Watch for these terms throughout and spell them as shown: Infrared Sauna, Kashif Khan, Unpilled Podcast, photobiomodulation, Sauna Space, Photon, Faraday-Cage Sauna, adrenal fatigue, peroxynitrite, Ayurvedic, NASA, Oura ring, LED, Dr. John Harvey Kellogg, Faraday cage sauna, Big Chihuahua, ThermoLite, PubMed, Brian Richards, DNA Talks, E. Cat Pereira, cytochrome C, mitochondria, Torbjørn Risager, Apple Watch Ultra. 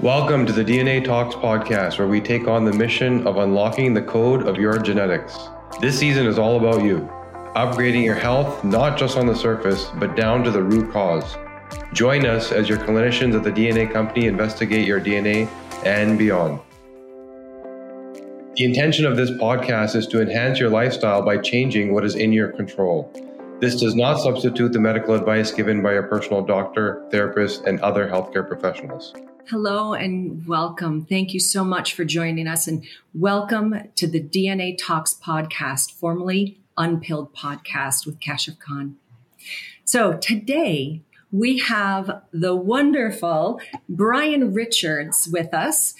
Welcome to the DNA Talks podcast, where we take on the mission of unlocking the code of your genetics. This season is all about you, upgrading your health, not just on the surface, but down to the root cause. Join us as your clinicians at the DNA Company investigate your DNA and beyond. The intention of this podcast is to enhance your lifestyle by changing what is in your control. This does not substitute the medical advice given by your personal doctor, therapist, and other healthcare professionals. Hello and welcome. Thank you so much for joining us, and welcome to the DNA Talks podcast, formerly Unpilled Podcast with Kashif Khan. So today we have the wonderful Brian Richards with us.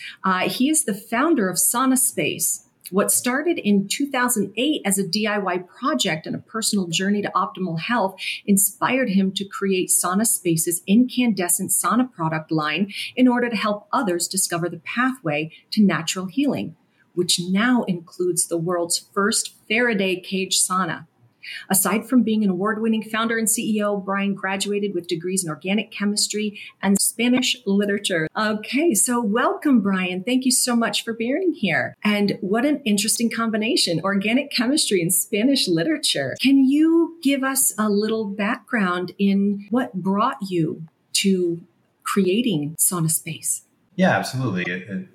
He is the founder of Sauna Space, what started in 2008 as a DIY project and a personal journey to optimal health inspired him to create Sauna Space's incandescent sauna product line in order to help others discover the pathway to natural healing, which now includes the world's first Faraday cage sauna. Aside from being an award-winning founder and CEO, Brian graduated with degrees in organic chemistry and Spanish literature. Okay, so welcome, Brian. Thank you so much for being here. And what an interesting combination, organic chemistry and Spanish literature. Can you give us a little background in what brought you to creating Sauna Space? Yeah, absolutely. It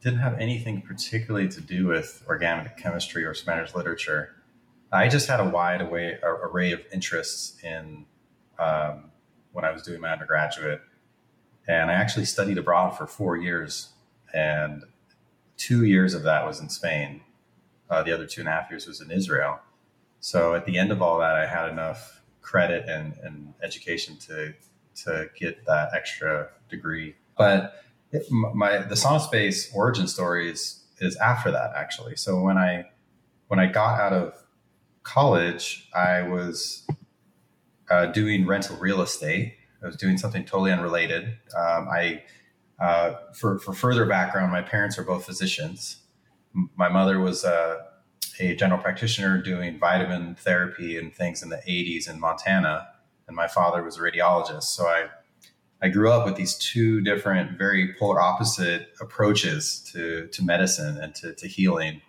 didn't have anything particularly to do with organic chemistry or Spanish literature. I just had a wide array of interests in when I was doing my undergraduate, and I actually studied abroad for 4 years, and 2 years of that was in Spain. The other 2.5 years was in Israel. So at the end of all that, I had enough credit and education to get that extra degree. But the Sauna Space origin story is after that, actually. So when I got out of college, I was doing rental real estate. I was doing something totally unrelated. For further background, my parents are both physicians. My mother was a general practitioner doing vitamin therapy and things in the 80s in Montana, and my father was a radiologist. So I grew up with these two different, very polar opposite approaches to medicine and to healing,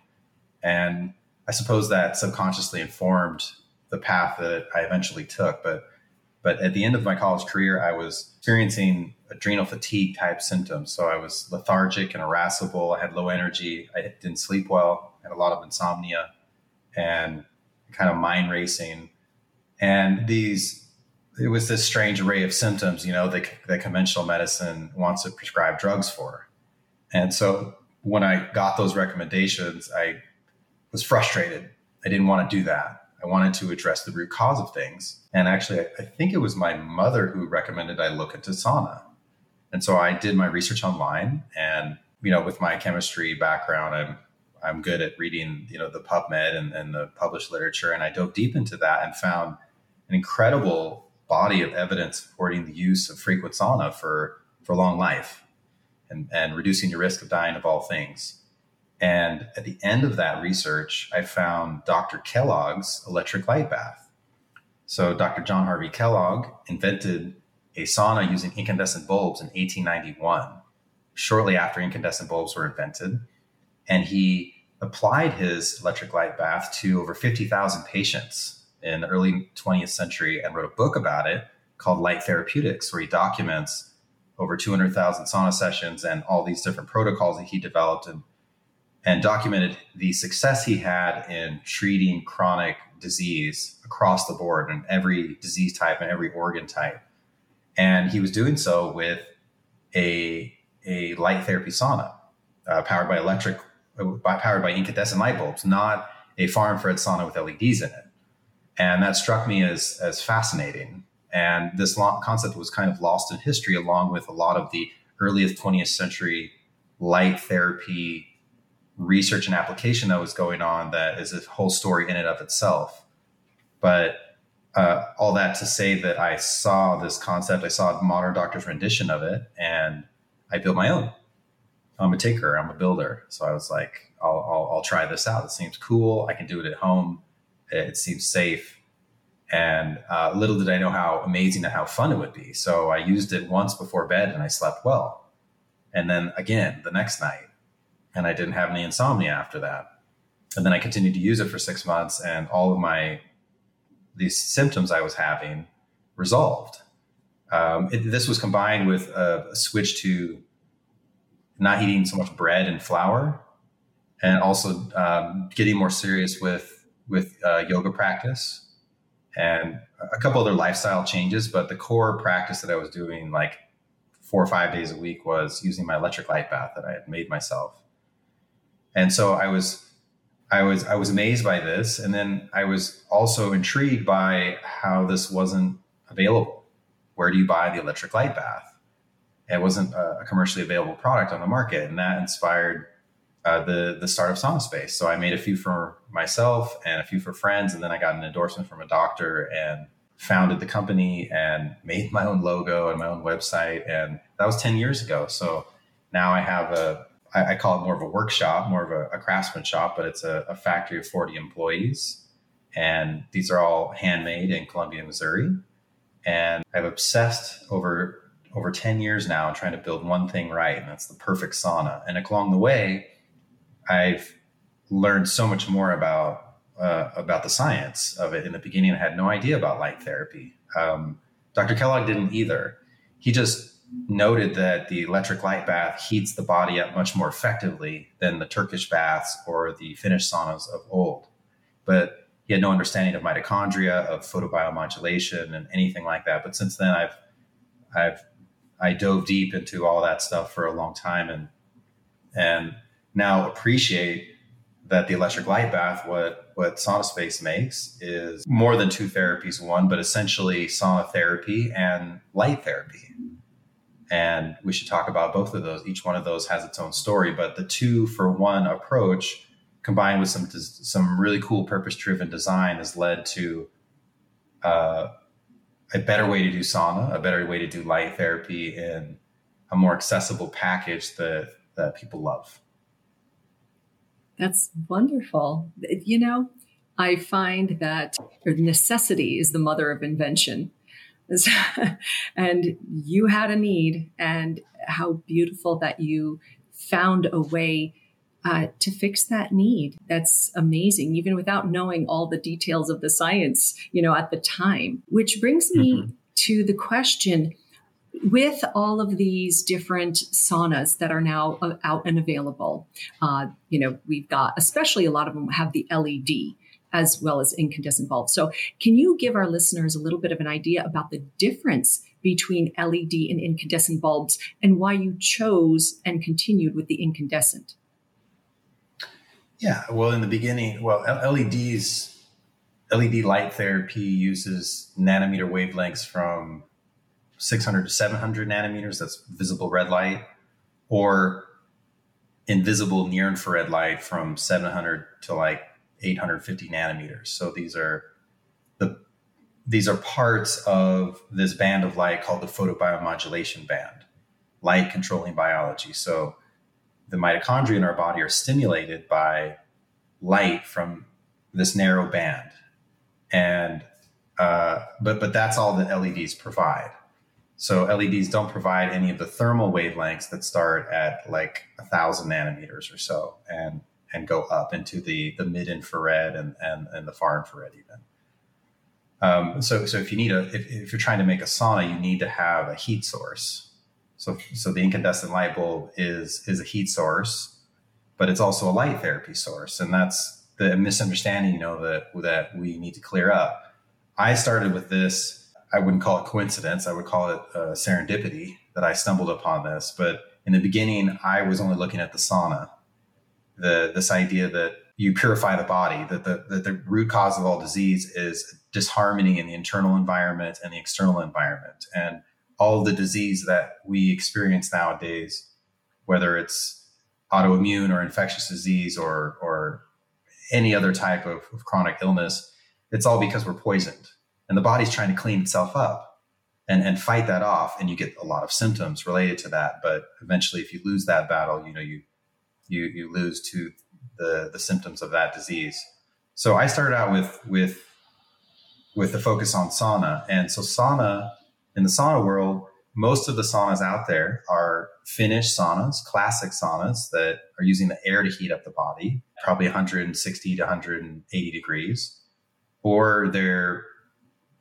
and I suppose that subconsciously informed the path that I eventually took. But at the end of my college career, I was experiencing adrenal fatigue type symptoms. So I was lethargic and irascible. I had low energy. I didn't sleep well. I had a lot of insomnia and kind of mind racing. And it was this strange array of symptoms, you know, that conventional medicine wants to prescribe drugs for. And so when I got those recommendations, I was frustrated. I didn't want to do that. I wanted to address the root cause of things. And actually, I think it was my mother who recommended I look into sauna. And so I did my research online, and, you know, with my chemistry background, I'm good at reading, you know, the PubMed and the published literature. And I dove deep into that and found an incredible body of evidence supporting the use of frequent sauna for long life and reducing your risk of dying of all things. And at the end of that research, I found Dr. Kellogg's electric light bath. So Dr. John Harvey Kellogg invented a sauna using incandescent bulbs in 1891, shortly after incandescent bulbs were invented. And he applied his electric light bath to over 50,000 patients in the early 20th century and wrote a book about it called Light Therapeutics, where he documents over 200,000 sauna sessions and all these different protocols that he developed and documented the success he had in treating chronic disease across the board and every disease type and every organ type. And he was doing so with a light therapy sauna powered by incandescent light bulbs, not a far infrared sauna with LEDs in it. And that struck me as fascinating. And this concept was kind of lost in history, along with a lot of the earliest 20th century light therapy research and application that was going on. That is a whole story in and of itself. But all that to say that I saw this concept, I saw a modern doctor's rendition of it, and I built my own. I'm a tinkerer, I'm a builder. So I was like, I'll try this out. It seems cool. I can do it at home. It seems safe. And little did I know how amazing and how fun it would be. So I used it once before bed and I slept well. and then again the next night. And I didn't have any insomnia after that. And then I continued to use it for 6 months, and all of these symptoms I was having resolved. This was combined with a switch to not eating so much bread and flour, and also getting more serious with yoga practice and a couple other lifestyle changes. But the core practice that I was doing like 4 or 5 days a week was using my electric light bath that I had made myself. And so I was amazed by this. And then I was also intrigued by how this wasn't available. Where do you buy the electric light bath? It wasn't a commercially available product on the market. And that inspired the start of Sauna Space. So I made a few for myself and a few for friends. And then I got an endorsement from a doctor and founded the company and made my own logo and my own website. And that was 10 years ago. So now I have I call it more of a workshop, more of a craftsman shop, but it's a factory of 40 employees. And these are all handmade in Columbia, Missouri. And I've obsessed over 10 years now in trying to build one thing right, and that's the perfect sauna. And along the way, I've learned so much more about the science of it. In the beginning, I had no idea about light therapy. Dr. Kellogg didn't either. He just noted that the electric light bath heats the body up much more effectively than the Turkish baths or the Finnish saunas of old. But he had no understanding of mitochondria, of photobiomodulation, and anything like that. But since then, I dove deep into all that stuff for a long time, and now appreciate that the electric light bath, what Sauna Space makes, is more than two therapies, one, but essentially sauna therapy and light therapy. And we should talk about both of those. Each one of those has its own story, but the 2-for-1 approach combined with some really cool purpose-driven design has led to a better way to do sauna, a better way to do light therapy, and a more accessible package that people love. That's wonderful. You know, I find that necessity is the mother of invention. And you had a need, and how beautiful that you found a way to fix that need. That's amazing, even without knowing all the details of the science, at the time. Which brings me to the question, with all of these different saunas that are now out and available, we've got, especially a lot of them have the LED as well as incandescent bulbs. So can you give our listeners a little bit of an idea about the difference between LED and incandescent bulbs and why you chose and continued with the incandescent? Yeah, well, in the beginning, LED light therapy uses nanometer wavelengths from 600 to 700 nanometers. That's visible red light, or invisible near infrared light from 700 to 850 nanometers. So these are parts of this band of light called the photobiomodulation band, light controlling biology. So the mitochondria in our body are stimulated by light from this narrow band. And, but that's all that LEDs provide. So LEDs don't provide any of the thermal wavelengths that start at 1,000 nanometers or so, and go up into the mid-infrared and the far infrared even. So if you need if you're trying to make a sauna, you need to have a heat source. So the incandescent light bulb is a heat source, but it's also a light therapy source. And that's the misunderstanding, that we need to clear up. I started with this. I wouldn't call it coincidence. I would call it serendipity that I stumbled upon this. But in the beginning, I was only looking at the sauna. This idea that you purify the body, that the root cause of all disease is disharmony in the internal environment and the external environment. And all the disease that we experience nowadays, whether it's autoimmune or infectious disease or any other type of chronic illness, it's all because we're poisoned. And the body's trying to clean itself up and fight that off. And you get a lot of symptoms related to that. But eventually, if you lose that battle, you lose to the symptoms of that disease. So I started out with the focus on sauna. And so sauna, in the sauna world, most of the saunas out there are Finnish saunas, classic saunas that are using the air to heat up the body, probably 160 to 180 degrees, or they're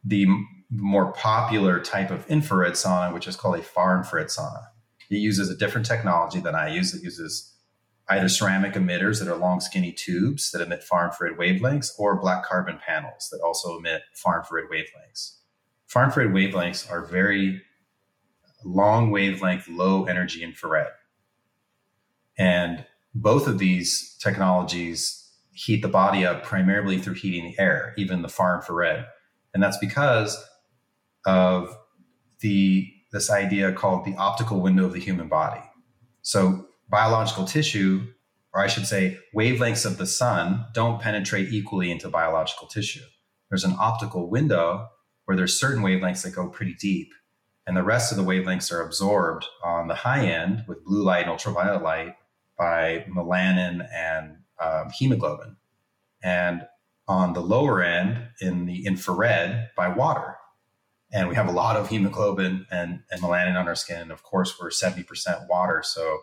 the more popular type of infrared sauna, which is called a far infrared sauna. It uses a different technology than I use. It uses either ceramic emitters that are long, skinny tubes that emit far infrared wavelengths, or black carbon panels that also emit far infrared wavelengths. Far infrared wavelengths are very long wavelength, low energy infrared. And both of these technologies heat the body up primarily through heating the air, even the far infrared. And that's because of this idea called the optical window of the human body. So biological tissue, or I should say wavelengths of the sun, don't penetrate equally into biological tissue. There's an optical window where there's certain wavelengths that go pretty deep, and the rest of the wavelengths are absorbed on the high end with blue light and ultraviolet light by melanin and hemoglobin, and on the lower end in the infrared by water. And we have a lot of hemoglobin and melanin on our skin. And of course, we're 70% water. So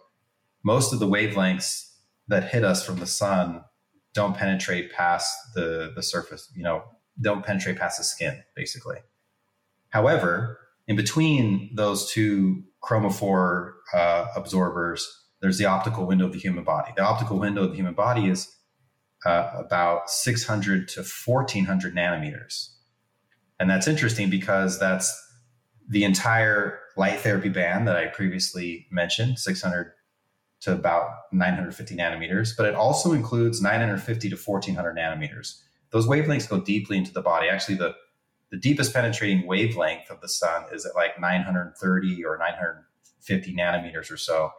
most of the wavelengths that hit us from the sun don't penetrate past the surface, don't penetrate past the skin, basically. However, in between those two chromophore absorbers, there's the optical window of the human body. The optical window of the human body is about 600 to 1400 nanometers. And that's interesting because that's the entire light therapy band that I previously mentioned, 600 to about 950 nanometers, but it also includes 950 to 1400 nanometers. Those wavelengths go deeply into the body. Actually, the deepest penetrating wavelength of the sun is at like 930 or 950 nanometers or so.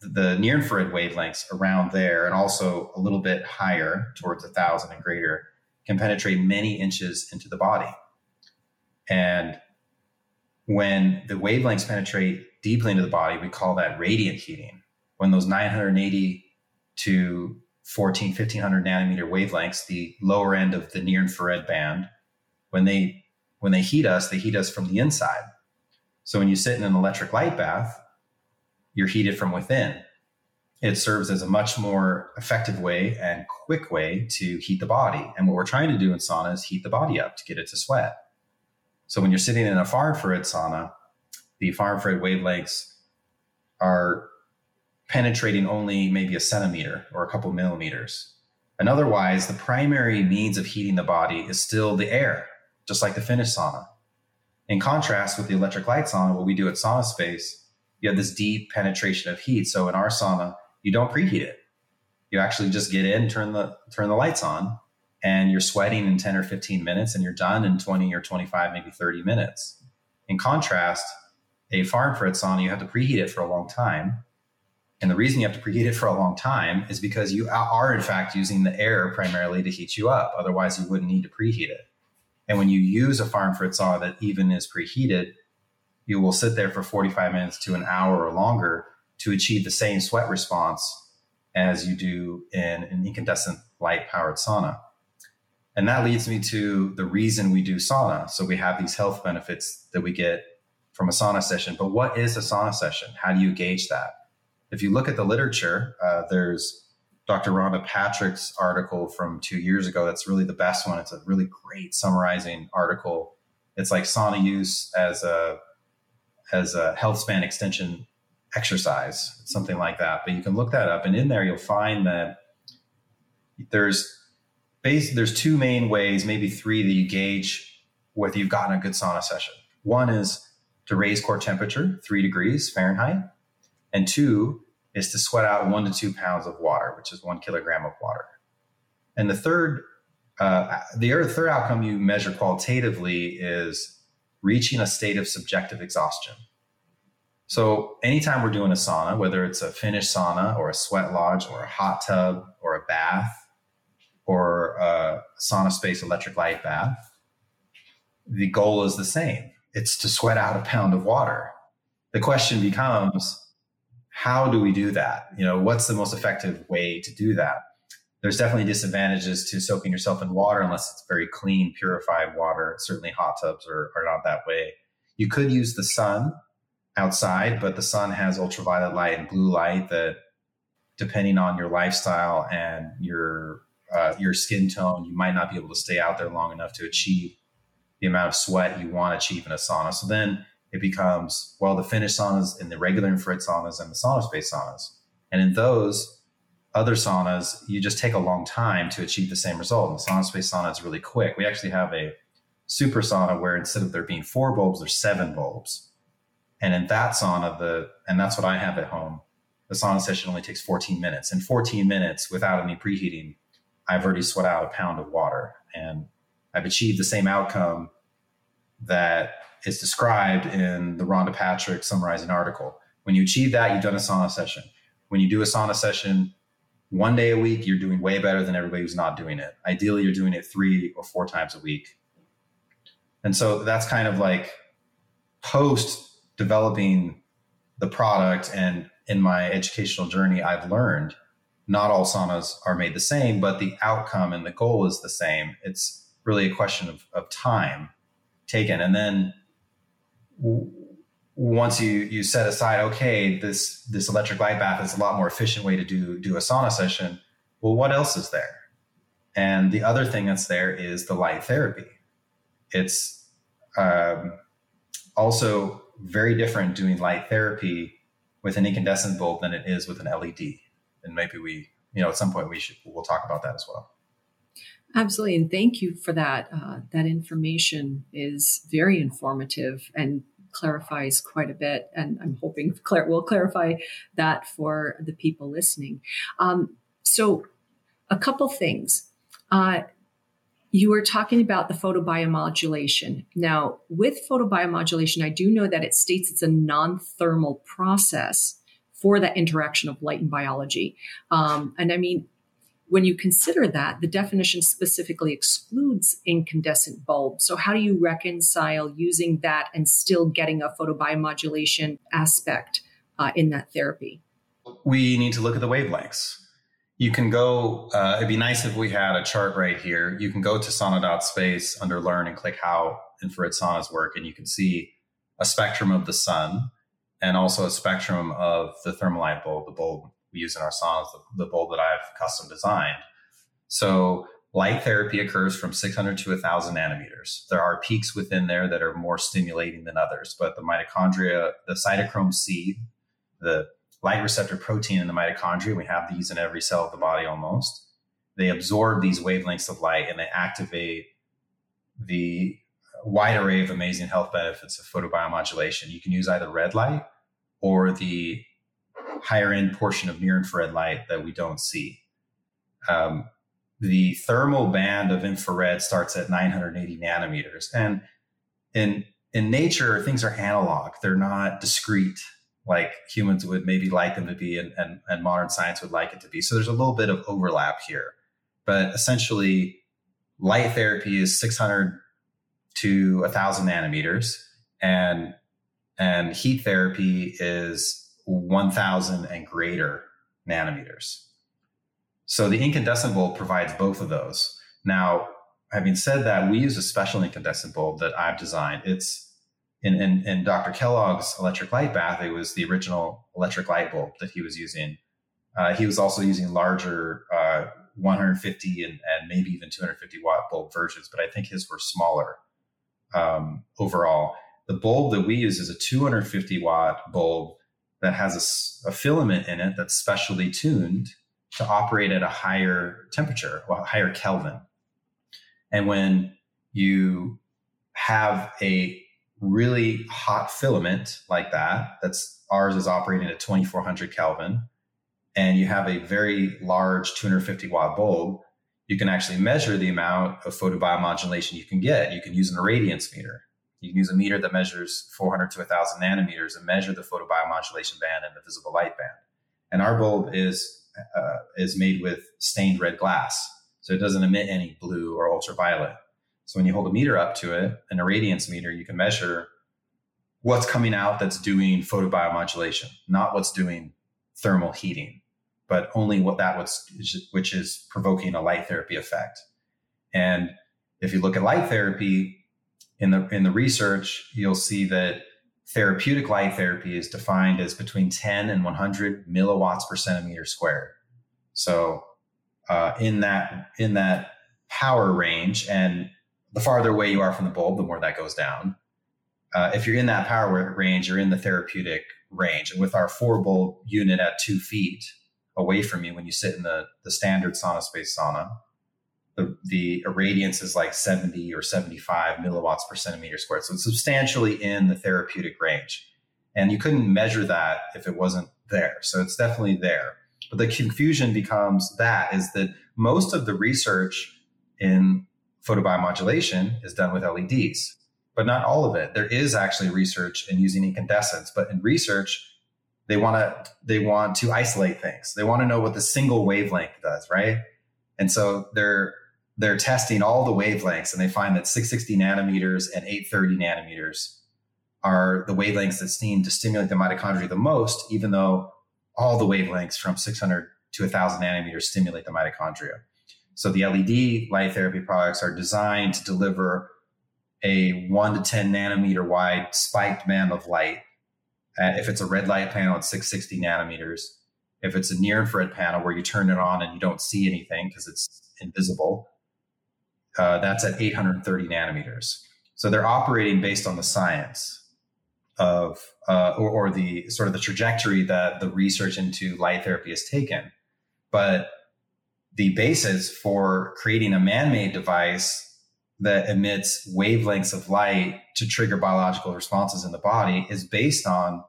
The near-infrared wavelengths around there, and also a little bit higher towards 1,000 and greater, can penetrate many inches into the body. And when the wavelengths penetrate deeply into the body, we call that radiant heating. When those 980 to 1,500 nanometer wavelengths, the lower end of the near-infrared band, when they heat us, they heat us from the inside. So when you sit in an electric light bath, you're heated from within. It serves as a much more effective way and quick way to heat the body. And what we're trying to do in sauna is heat the body up to get it to sweat. So when you're sitting in a far infrared sauna, the far infrared wavelengths are penetrating only maybe a centimeter or a couple millimeters. And otherwise, the primary means of heating the body is still the air, just like the Finnish sauna. In contrast with the electric light sauna, what we do at Sauna Space, you have this deep penetration of heat. So in our sauna, you don't preheat it. You actually just get in, turn the lights on, and you're sweating in 10 or 15 minutes, and you're done in 20 or 25, maybe 30 minutes. In contrast, a far infrared sauna, you have to preheat it for a long time. And the reason you have to preheat it for a long time is because you are, in fact, using the air primarily to heat you up. Otherwise, you wouldn't need to preheat it. And when you use a far infrared sauna that even is preheated, you will sit there for 45 minutes to an hour or longer to achieve the same sweat response as you do in an incandescent light-powered sauna. And that leads me to the reason we do sauna. So we have these health benefits that we get from a sauna session. But what is a sauna session? How do you gauge that? If you look at the literature, there's Dr. Rhonda Patrick's article from 2 years ago. That's really the best one. It's a really great summarizing article. It's like sauna use as a health span extension exercise, something like that. But you can look that up, and in there you'll find that there's two main ways, maybe three, that you gauge whether you've gotten a good sauna session. One is to raise core temperature 3 degrees Fahrenheit, and two is to sweat out 1 to 2 pounds of water, which is 1 kilogram of water. And the third outcome you measure qualitatively is reaching a state of subjective exhaustion. So anytime we're doing a sauna, whether it's a Finnish sauna or a sweat lodge or a hot tub or a bath or a Sauna Space electric light bath, the goal is the same. It's to sweat out a pound of water. The question becomes, how do we do that? What's the most effective way to do that? There's definitely disadvantages to soaking yourself in water unless it's very clean, purified water. Certainly hot tubs are not that way. You could use the sun outside, but the sun has ultraviolet light and blue light that, depending on your lifestyle and your skin tone, you might not be able to stay out there long enough to achieve the amount of sweat you want to achieve in a sauna. So then it becomes, well, the finished saunas and the regular infrared saunas and the sauna space saunas. And in those other saunas, you just take a long time to achieve the same result. And the sauna space sauna is really quick. We actually have a super sauna where instead of there being 4 bulbs, there's 7 bulbs. And in that sauna, and that's what I have at home, the sauna session only takes 14 minutes. In 14 minutes, without any preheating, I've already sweat out a pound of water. And I've achieved the same outcome that is described in the Rhonda Patrick summarizing article. When you achieve that, you've done a sauna session. When you do a sauna session 1 day a week, you're doing way better than everybody who's not doing it. Ideally, you're doing it 3 or 4 times a week. And so that's kind of like post-developing the product and in my educational journey, I've learned not all saunas are made the same, but the outcome and the goal is the same. It's really a question of time taken. And then once you set aside, okay, this electric light bath is a lot more efficient way to do a sauna session. Well, what else is there? And the other thing that's there is the light therapy. It's also very different doing light therapy with an incandescent bulb than it is with an LED. And maybe at some point we'll talk about that as well. Absolutely. And thank you for that. That information is very informative and clarifies quite a bit. And I'm hoping we'll clarify that for the people listening. So a couple things. You were talking about the photobiomodulation. Now, with photobiomodulation, I do know that it states it's a non-thermal process for that interaction of light and biology. And I mean, when you consider that, the definition specifically excludes incandescent bulbs. So how do you reconcile using that and still getting a photobiomodulation aspect in that therapy? We need to look at the wavelengths. You can go, it'd be nice if we had a chart right here. You can go to sauna.space under learn and click how infrared saunas work. And you can see a spectrum of the sun and also a spectrum of the ThermoLite bulb, the bulb we use in our saunas, the bulb that I've custom designed. So light therapy occurs from 600 to 1,000 nanometers. There are peaks within there that are more stimulating than others, but the mitochondria, the cytochrome C, the light receptor protein in the mitochondria, we have these in every cell of the body almost, they absorb these wavelengths of light and they activate the wide array of amazing health benefits of photobiomodulation. You can use either red light or the higher end portion of near infrared light that we don't see. The thermal band of infrared starts at 980 nanometers. And in nature, things are analog. They're not discrete, like humans would maybe like them to be and modern science would like it to be. So there's a little bit of overlap here, but essentially light therapy is 600 to 1,000 nanometers and heat therapy is 1,000 and greater nanometers. So the incandescent bulb provides both of those. Now, having said that, we use a special incandescent bulb that I've designed. It's In Dr. Kellogg's electric light bath, it was the original electric light bulb that he was using. He was also using larger 150 and maybe even 250 watt bulb versions, but I think his were smaller overall. The bulb that we use is a 250 watt bulb that has a filament in it that's specially tuned to operate at a higher temperature, well, higher Kelvin. And when you have a really hot filament like that, that's ours is operating at 2400 Kelvin, and you have a very large 250 watt bulb, you can actually measure the amount of photobiomodulation you can get. You can use an irradiance meter. You can use a meter that measures 400 to 1,000 nanometers and measure the photobiomodulation band and the visible light band. And our bulb is made with stained red glass, so it doesn't emit any blue or ultraviolet. So when you hold a meter up to it, an irradiance meter, you can measure what's coming out that's doing photobiomodulation, not what's doing thermal heating, but only which is provoking a light therapy effect. And if you look at light therapy in the research, you'll see that Therapeutic light therapy is defined as between 10 and 100 milliwatts per centimeter squared. So in that power range, and the farther away you are from the bulb, the more that goes down. If you're in that power range, you're in the therapeutic range. And with our 4-bulb unit at 2 feet away from you, when you sit in the standard Sauna Space sauna, the irradiance is like 70 or 75 milliwatts per centimeter squared. So it's substantially in the therapeutic range. And you couldn't measure that if it wasn't there. So it's definitely there. But the confusion becomes that is that most of the research in photobiomodulation is done with LEDs, but not all of it. There is actually research in using incandescents, but in research, they want to isolate things. They want to know what the single wavelength does, right? And so they're testing all the wavelengths, and they find that 660 nanometers and 830 nanometers are the wavelengths that seem to stimulate the mitochondria the most, even though all the wavelengths from 600 to 1,000 nanometers stimulate the mitochondria. So the LED light therapy products are designed to deliver a 1 to 10 nanometer wide spiked band of light. If it's a red light panel, it's 660 nanometers. If it's a near-infrared panel where you turn it on and you don't see anything because it's invisible, that's at 830 nanometers. So they're operating based on the science of or the sort of the trajectory that the research into light therapy has taken. But the basis for creating a man-made device that emits wavelengths of light to trigger biological responses in the body is based on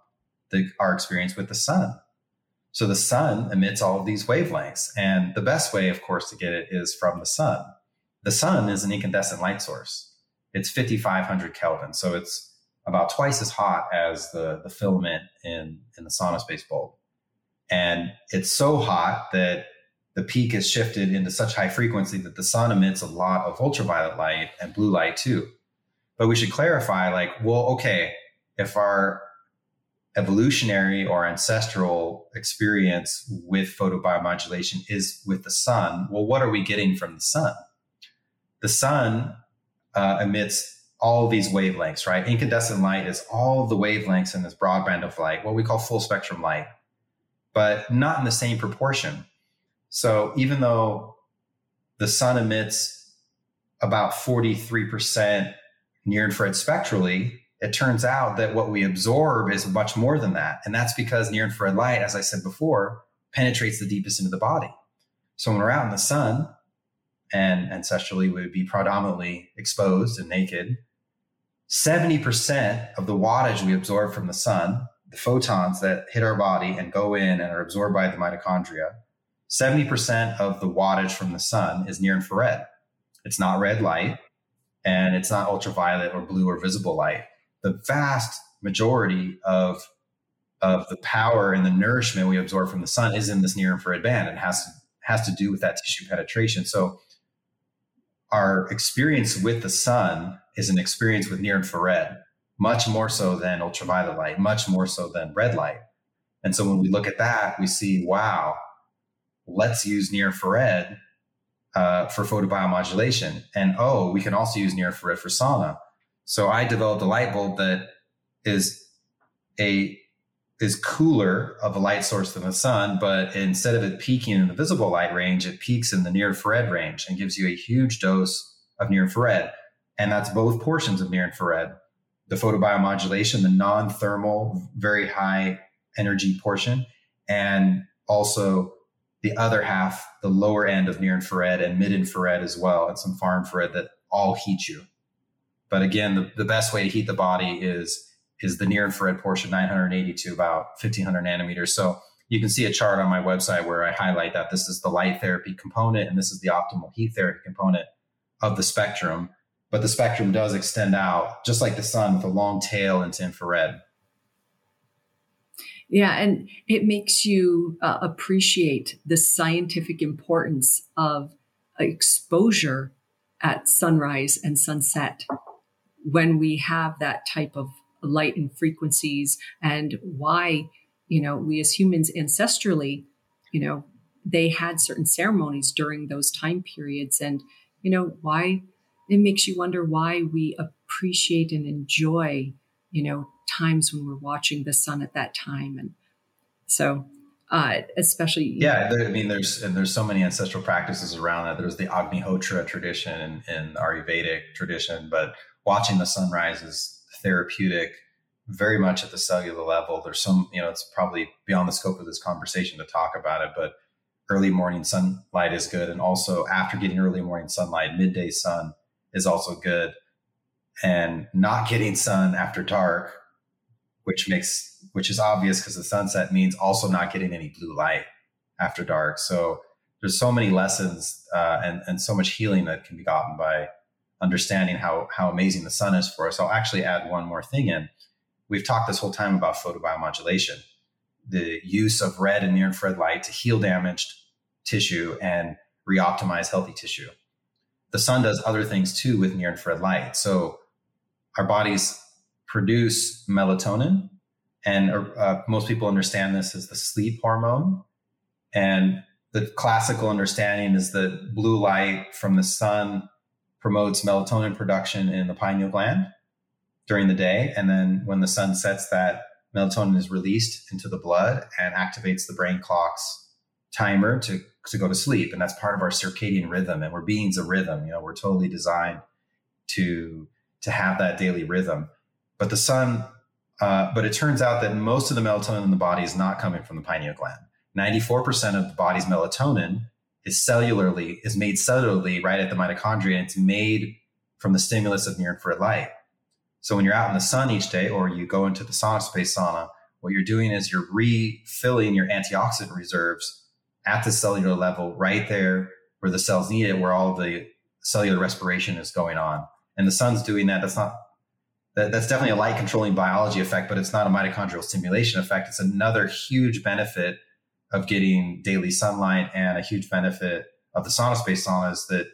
our experience with the sun. So the sun emits all of these wavelengths. And the best way, of course, to get it is from the sun. The sun is an incandescent light source. It's 5,500 Kelvin. So it's about twice as hot as the filament in the Sauna Space bulb. And it's so hot that the peak is shifted into such high frequency that the sun emits a lot of ultraviolet light and blue light too. But we should clarify, if our evolutionary or ancestral experience with photobiomodulation is with the sun, well, what are we getting from the sun? The sun emits all these wavelengths, right? Incandescent light is all the wavelengths in this broadband of light, what we call full spectrum light, but not in the same proportion. So even though the sun emits about 43% near infrared spectrally, it turns out that what we absorb is much more than that. And that's because near-infrared light, as I said before, penetrates the deepest into the body. So when we're out in the sun, and ancestrally we would be predominantly exposed and naked, 70% of the wattage we absorb from the sun, the photons that hit our body and go in and are absorbed by the mitochondria, 70% of the wattage from the sun is near-infrared. It's not red light, and it's not ultraviolet or blue or visible light. The vast majority of the power and the nourishment we absorb from the sun is in this near-infrared band and has to do with that tissue penetration. So our experience with the sun is an experience with near-infrared, much more so than ultraviolet light, much more so than red light. And so when we look at that, we see, wow, let's use near-infrared for photobiomodulation. And we can also use near-infrared for sauna. So I developed a light bulb that is cooler of a light source than the sun, but instead of it peaking in the visible light range, it peaks in the near-infrared range and gives you a huge dose of near-infrared. And that's both portions of near-infrared. The photobiomodulation, the non-thermal, very high energy portion, and also the other half, the lower end of near-infrared and mid-infrared as well, and some far infrared that all heat you. But again, the best way to heat the body is the near-infrared portion, 980 to about 1,500 nanometers. So you can see a chart on my website where I highlight that this is the light therapy component, and this is the optimal heat therapy component of the spectrum. But the spectrum does extend out, just like the sun, with a long tail into infrared. Yeah, and it makes you appreciate the scientific importance of exposure at sunrise and sunset. When we have that type of light and frequencies, and why, we as humans ancestrally, they had certain ceremonies during those time periods, and, why it makes you wonder why we appreciate and enjoy you know, times when we're watching the sun at that time. And so especially. Yeah. I mean, there's so many ancestral practices around that. There's the Agnihotra tradition and Ayurvedic tradition, but watching the sunrise is therapeutic very much at the cellular level. There's some, you know, it's probably beyond the scope of this conversation to talk about it, but early morning sunlight is good. And also after getting early morning sunlight, midday sun is also good, and not getting sun after dark, which is obvious because the sunset, means also not getting any blue light after dark. So there's so many lessons and so much healing that can be gotten by understanding how amazing the sun is for us. I'll actually add one more thing in. We've talked this whole time about photobiomodulation, the use of red and near-infrared light to heal damaged tissue and reoptimize healthy tissue. The sun does other things too with near-infrared light. So our bodies produce melatonin, and most people understand this as the sleep hormone. And the classical understanding is that blue light from the sun promotes melatonin production in the pineal gland during the day. And then when the sun sets, that melatonin is released into the blood and activates the brain clock's timer to go to sleep. And that's part of our circadian rhythm. And we're beings of rhythm. You know, we're totally designed to have that daily rhythm. But the sun, but it turns out that most of the melatonin in the body is not coming from the pineal gland. 94% of the body's melatonin is made cellularly right at the mitochondria, and it's made from the stimulus of near-infrared light. So when you're out in the sun each day, or you go into the Sauna Space sauna, what you're doing is you're refilling your antioxidant reserves at the cellular level, right there where the cells need it, where all the cellular respiration is going on. And the sun's doing that. That's definitely a light controlling biology effect, but it's not a mitochondrial stimulation effect. It's another huge benefit of getting daily sunlight, and a huge benefit of the Sauna Space sauna is that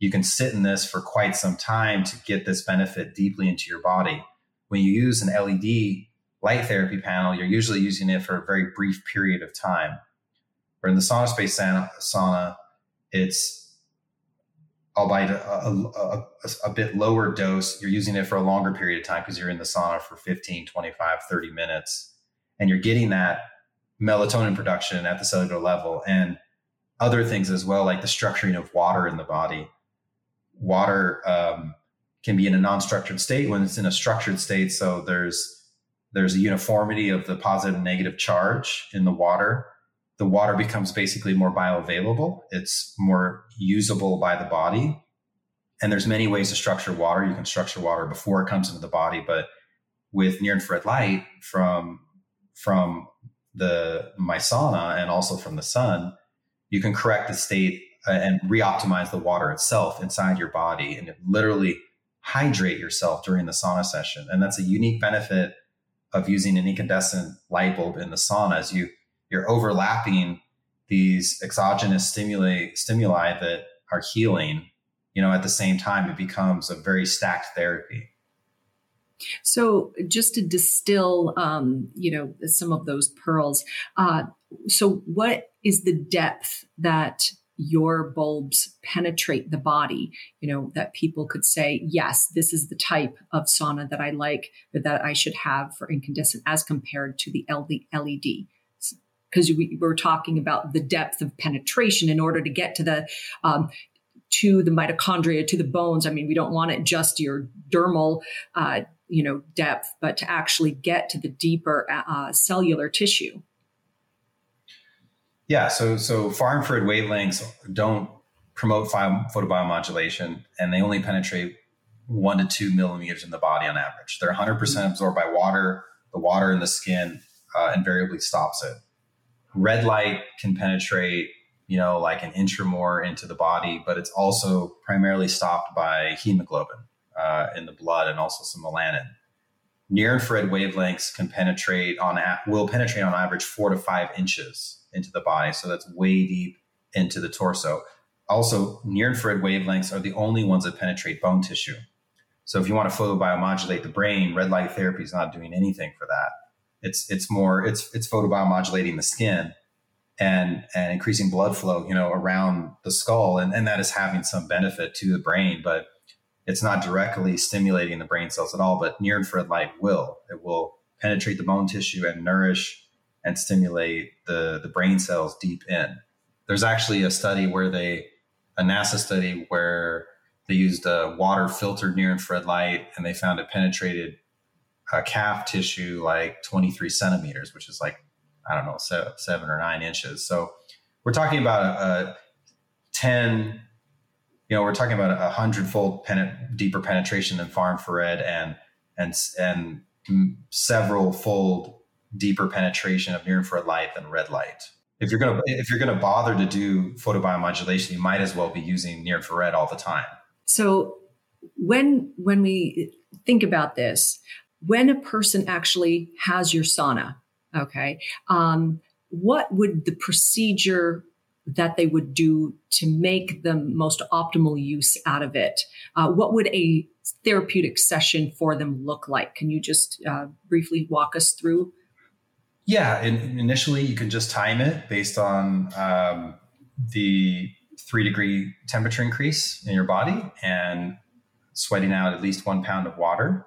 you can sit in this for quite some time to get this benefit deeply into your body. When you use an LED light therapy panel, you're usually using it for a very brief period of time. Where in the Sauna Space sauna, it's albeit a bit lower dose. You're using it for a longer period of time because you're in the sauna for 15, 25, 30 minutes, and you're getting that melatonin production at the cellular level, and other things as well, like the structuring of water in the body. Water can be in a non-structured state when it's in a structured state. So there's a uniformity of the positive and negative charge in the water. The water becomes basically more bioavailable. It's more usable by the body. And there's many ways to structure water. You can structure water before it comes into the body, but with near-infrared light from my sauna and also from the sun, you can correct the state and reoptimize the water itself inside your body, and literally hydrate yourself during the sauna session. And that's a unique benefit of using an incandescent light bulb in the sauna, is you're overlapping these exogenous stimuli that are healing, you know, at the same time. It becomes a very stacked therapy. So just to distill, you know, some of those pearls. So what is the depth that your bulbs penetrate the body? You know, that people could say, yes, this is the type of sauna that I like, or that I should have for incandescent, as compared to the LED. Because we were talking about the depth of penetration in order to get to the mitochondria, to the bones. I mean, we don't want it just your dermal, depth, but to actually get to the deeper cellular tissue. Yeah. So far infrared wavelengths don't promote photobiomodulation, and they only penetrate 1 to 2 millimeters in the body on average. They're 100% absorbed by water. The water in the skin invariably stops it. Red light can penetrate, you know, like an inch or more into the body, but it's also primarily stopped by hemoglobin in the blood, and also some melanin. Near infrared wavelengths can penetrate on average 4 to 5 inches into the body. So that's way deep into the torso. Also, near infrared wavelengths are the only ones that penetrate bone tissue. So if you want to photobiomodulate the brain, red light therapy is not doing anything for that. It's photobiomodulating the skin and increasing blood flow, you know, around the skull. And that is having some benefit to the brain, but it's not directly stimulating the brain cells at all, but near infrared light will. It will penetrate the bone tissue and nourish and stimulate the brain cells deep in. There's actually a NASA study where they used water filtered near infrared light, and they found it penetrated calf tissue like 23 centimeters, which is like, I don't know, 7 or 9 inches. So we're talking about a 10, you know, we're talking about 100-fold deeper penetration than far infrared and several fold deeper penetration of near infrared light than red light. If you're going to bother to do photobiomodulation, you might as well be using near infrared all the time. So when we think about this, when a person actually has your sauna, okay, what would the procedure that they would do to make the most optimal use out of it? What would a therapeutic session for them look like? Can you just briefly walk us through? Yeah, initially you can just time it based on the 3-degree temperature increase in your body and sweating out at least 1 pound of water.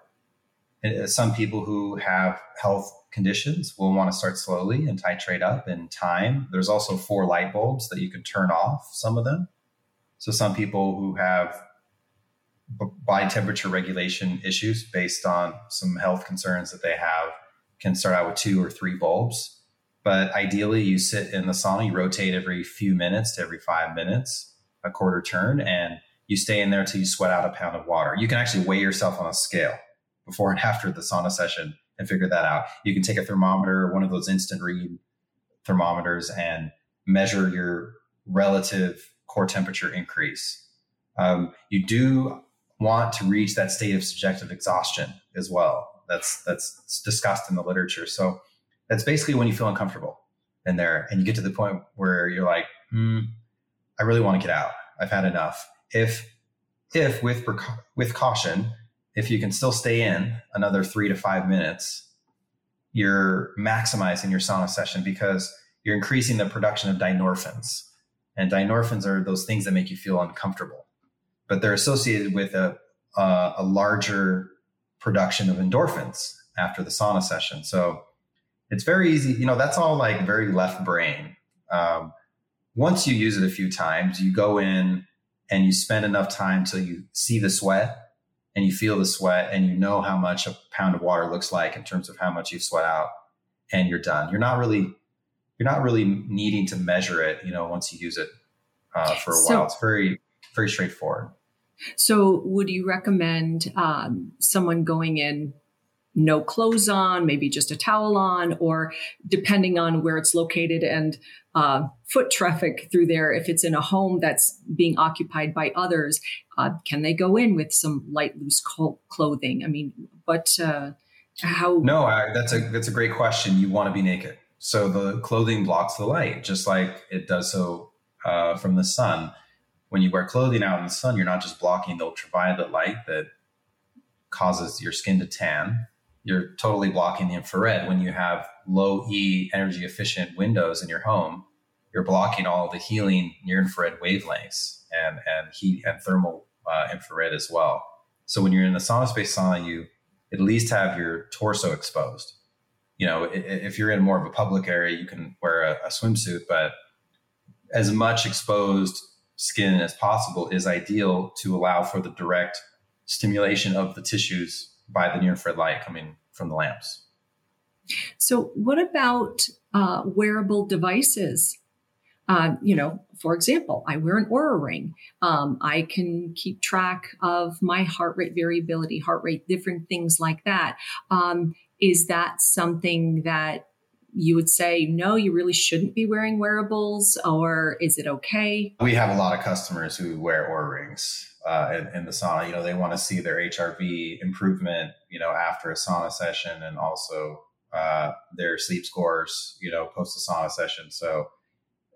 And some people who have health conditions will want to start slowly and titrate up in time. There's also 4 light bulbs that you can turn off, some of them. So some people who have body temperature regulation issues based on some health concerns that they have can start out with 2 or 3 bulbs. But ideally, you sit in the sauna, you rotate every few minutes to every 5 minutes, a quarter turn, and you stay in there until you sweat out a pound of water. You can actually weigh yourself on a scale before and after the sauna session and figure that out. You can take a thermometer, one of those instant read thermometers, and measure your relative core temperature increase. You do want to reach that state of subjective exhaustion as well. That's discussed in the literature. So that's basically when you feel uncomfortable in there and you get to the point where you're like, I really want to get out. I've had enough. If with caution, if you can still stay in another 3 to 5 minutes, you're maximizing your sauna session because you're increasing the production of dynorphins. And dynorphins are those things that make you feel uncomfortable, but they're associated with a larger production of endorphins after the sauna session. So it's very easy. You know, that's all like very left brain. Once you use it a few times, you go in and you spend enough time till you see the sweat and you feel the sweat and you know how much a pound of water looks like in terms of how much you sweat out, and you're done. You're not really needing to measure it, you know, once you use it for a while. It's very, very straightforward. So would you recommend someone going in, no clothes on, maybe just a towel on, or depending on where it's located and foot traffic through there, if it's in a home that's being occupied by others, can they go in with some light, loose clothing? I mean, but how? No, that's a great question. You want to be naked. So the clothing blocks the light, just like it does so from the sun. When you wear clothing out in the sun, you're not just blocking the ultraviolet light that causes your skin to tan. You're totally blocking the infrared. When you have low E energy efficient windows in your home, you're blocking all the healing near infrared wavelengths and heat and thermal infrared as well. So when you're in the sauna space sauna, you at least have your torso exposed. You know, if you're in more of a public area, you can wear a swimsuit, but as much exposed skin as possible is ideal to allow for the direct stimulation of the tissues by the near infrared light coming from the lamps. So what about wearable devices? You know, for example, I wear an Oura ring. I can keep track of my heart rate variability, heart rate, different things like that. Is that something that you would say, no, you really shouldn't be wearing wearables, or is it okay? We have a lot of customers who wear Oura rings in the sauna. You know, they want to see their HRV improvement, you know, after a sauna session, and also their sleep scores, you know, post a sauna session. So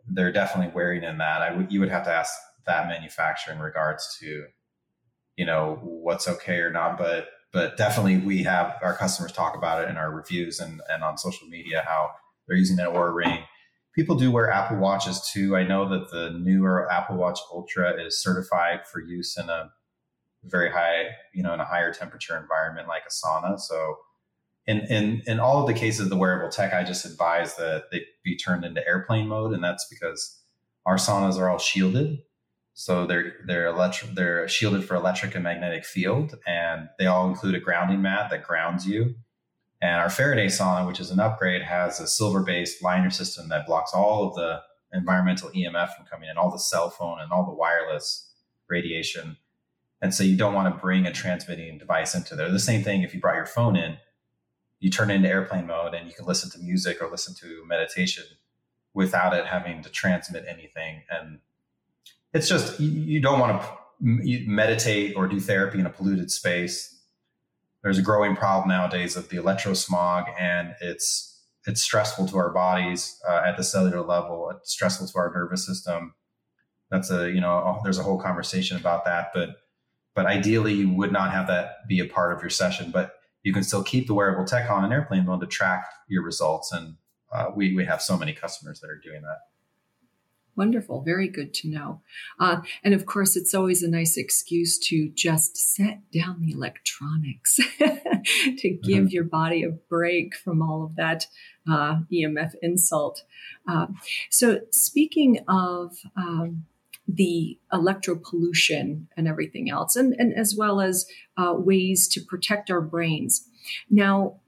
they're definitely wearing in that. You would have to ask that manufacturer in regards to, you know, what's okay or not, but definitely we have our customers talk about it in our reviews and on social media, how they're using that Oura ring. People do wear Apple Watches too. I know that the newer Apple Watch Ultra is certified for use in a very high, in a higher temperature environment like a sauna. So in all of the cases of the wearable tech, I just advise that they be turned into airplane mode. And that's because our saunas are all shielded. So they're shielded for electric and magnetic field, and they all include a grounding mat that grounds you. And our Faraday sauna, which is an upgrade, has a silver-based liner system that blocks all of the environmental EMF from coming in, all the cell phone and all the wireless radiation. And so you don't want to bring a transmitting device into there. The same thing if you brought your phone in, you turn it into airplane mode and you can listen to music or listen to meditation without it having to transmit anything. And it's just, you don't want to meditate or do therapy in a polluted space. There's a growing problem nowadays of the electrosmog, and it's stressful to our bodies at the cellular level. It's stressful to our nervous system. That's there's a whole conversation about that, but ideally you would not have that be a part of your session, but you can still keep the wearable tech on an airplane mode to track your results. And we have so many customers that are doing that. Wonderful. Very good to know. And of course, it's always a nice excuse to just set down the electronics to give your body a break from all of that EMF insult. So speaking of the electropollution and everything else, and as well as ways to protect our brains. Now,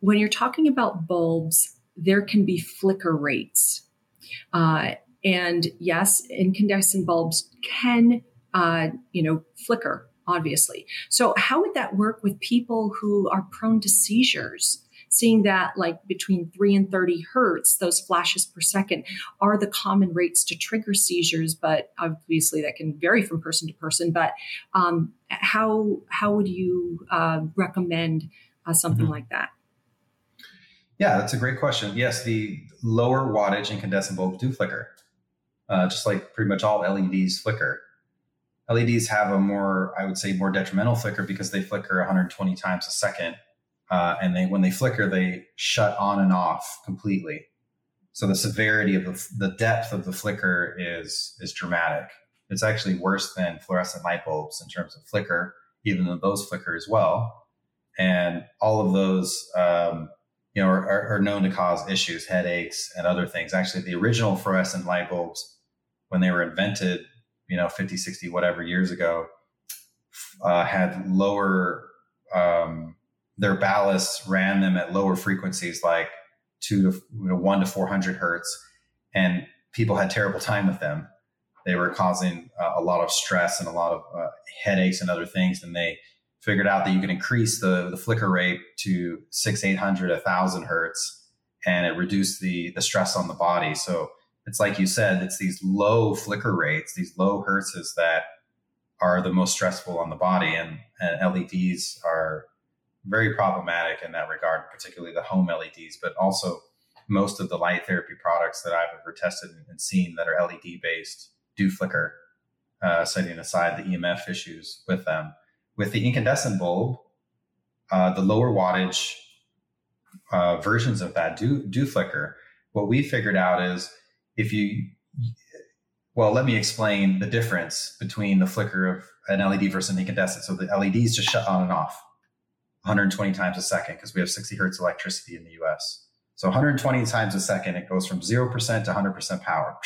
when you're talking about bulbs, there can be flicker rates. And yes, incandescent bulbs can, flicker, obviously. So how would that work with people who are prone to seizures? Seeing that like between 3 and 30 hertz, those flashes per second are the common rates to trigger seizures, but obviously that can vary from person to person. But how would you recommend something like that? Yeah, that's a great question. Yes, the lower wattage incandescent bulbs do flicker. Just like pretty much all LEDs flicker. LEDs have a more detrimental flicker because they flicker 120 times a second. And when they flicker, they shut on and off completely. So the severity of the depth of the flicker is dramatic. It's actually worse than fluorescent light bulbs in terms of flicker, even though those flicker as well. And all of those, are known to cause issues, headaches, and other things. Actually, the original fluorescent light bulbs, when they were invented, 50, 60, whatever years ago, had lower, their ballasts ran them at lower frequencies, like 1 to 400 hertz. And people had terrible time with them. They were causing a lot of stress and a lot of headaches and other things. And they figured out that you can increase the flicker rate to 600, 800, 1,000 hertz, and it reduced the stress on the body. So it's like you said, it's these low flicker rates, these low hertzes that are the most stressful on the body. And LEDs are very problematic in that regard, particularly the home LEDs, but also most of the light therapy products that I've ever tested and seen that are LED based do flicker, setting aside the EMF issues with them. With the incandescent bulb, the lower wattage versions of that do flicker. What we figured out is let me explain the difference between the flicker of an LED versus an incandescent. So the LEDs just shut on and off 120 times a second because we have 60 hertz electricity in the US. So 120 times a second, it goes from 0% to 100% power.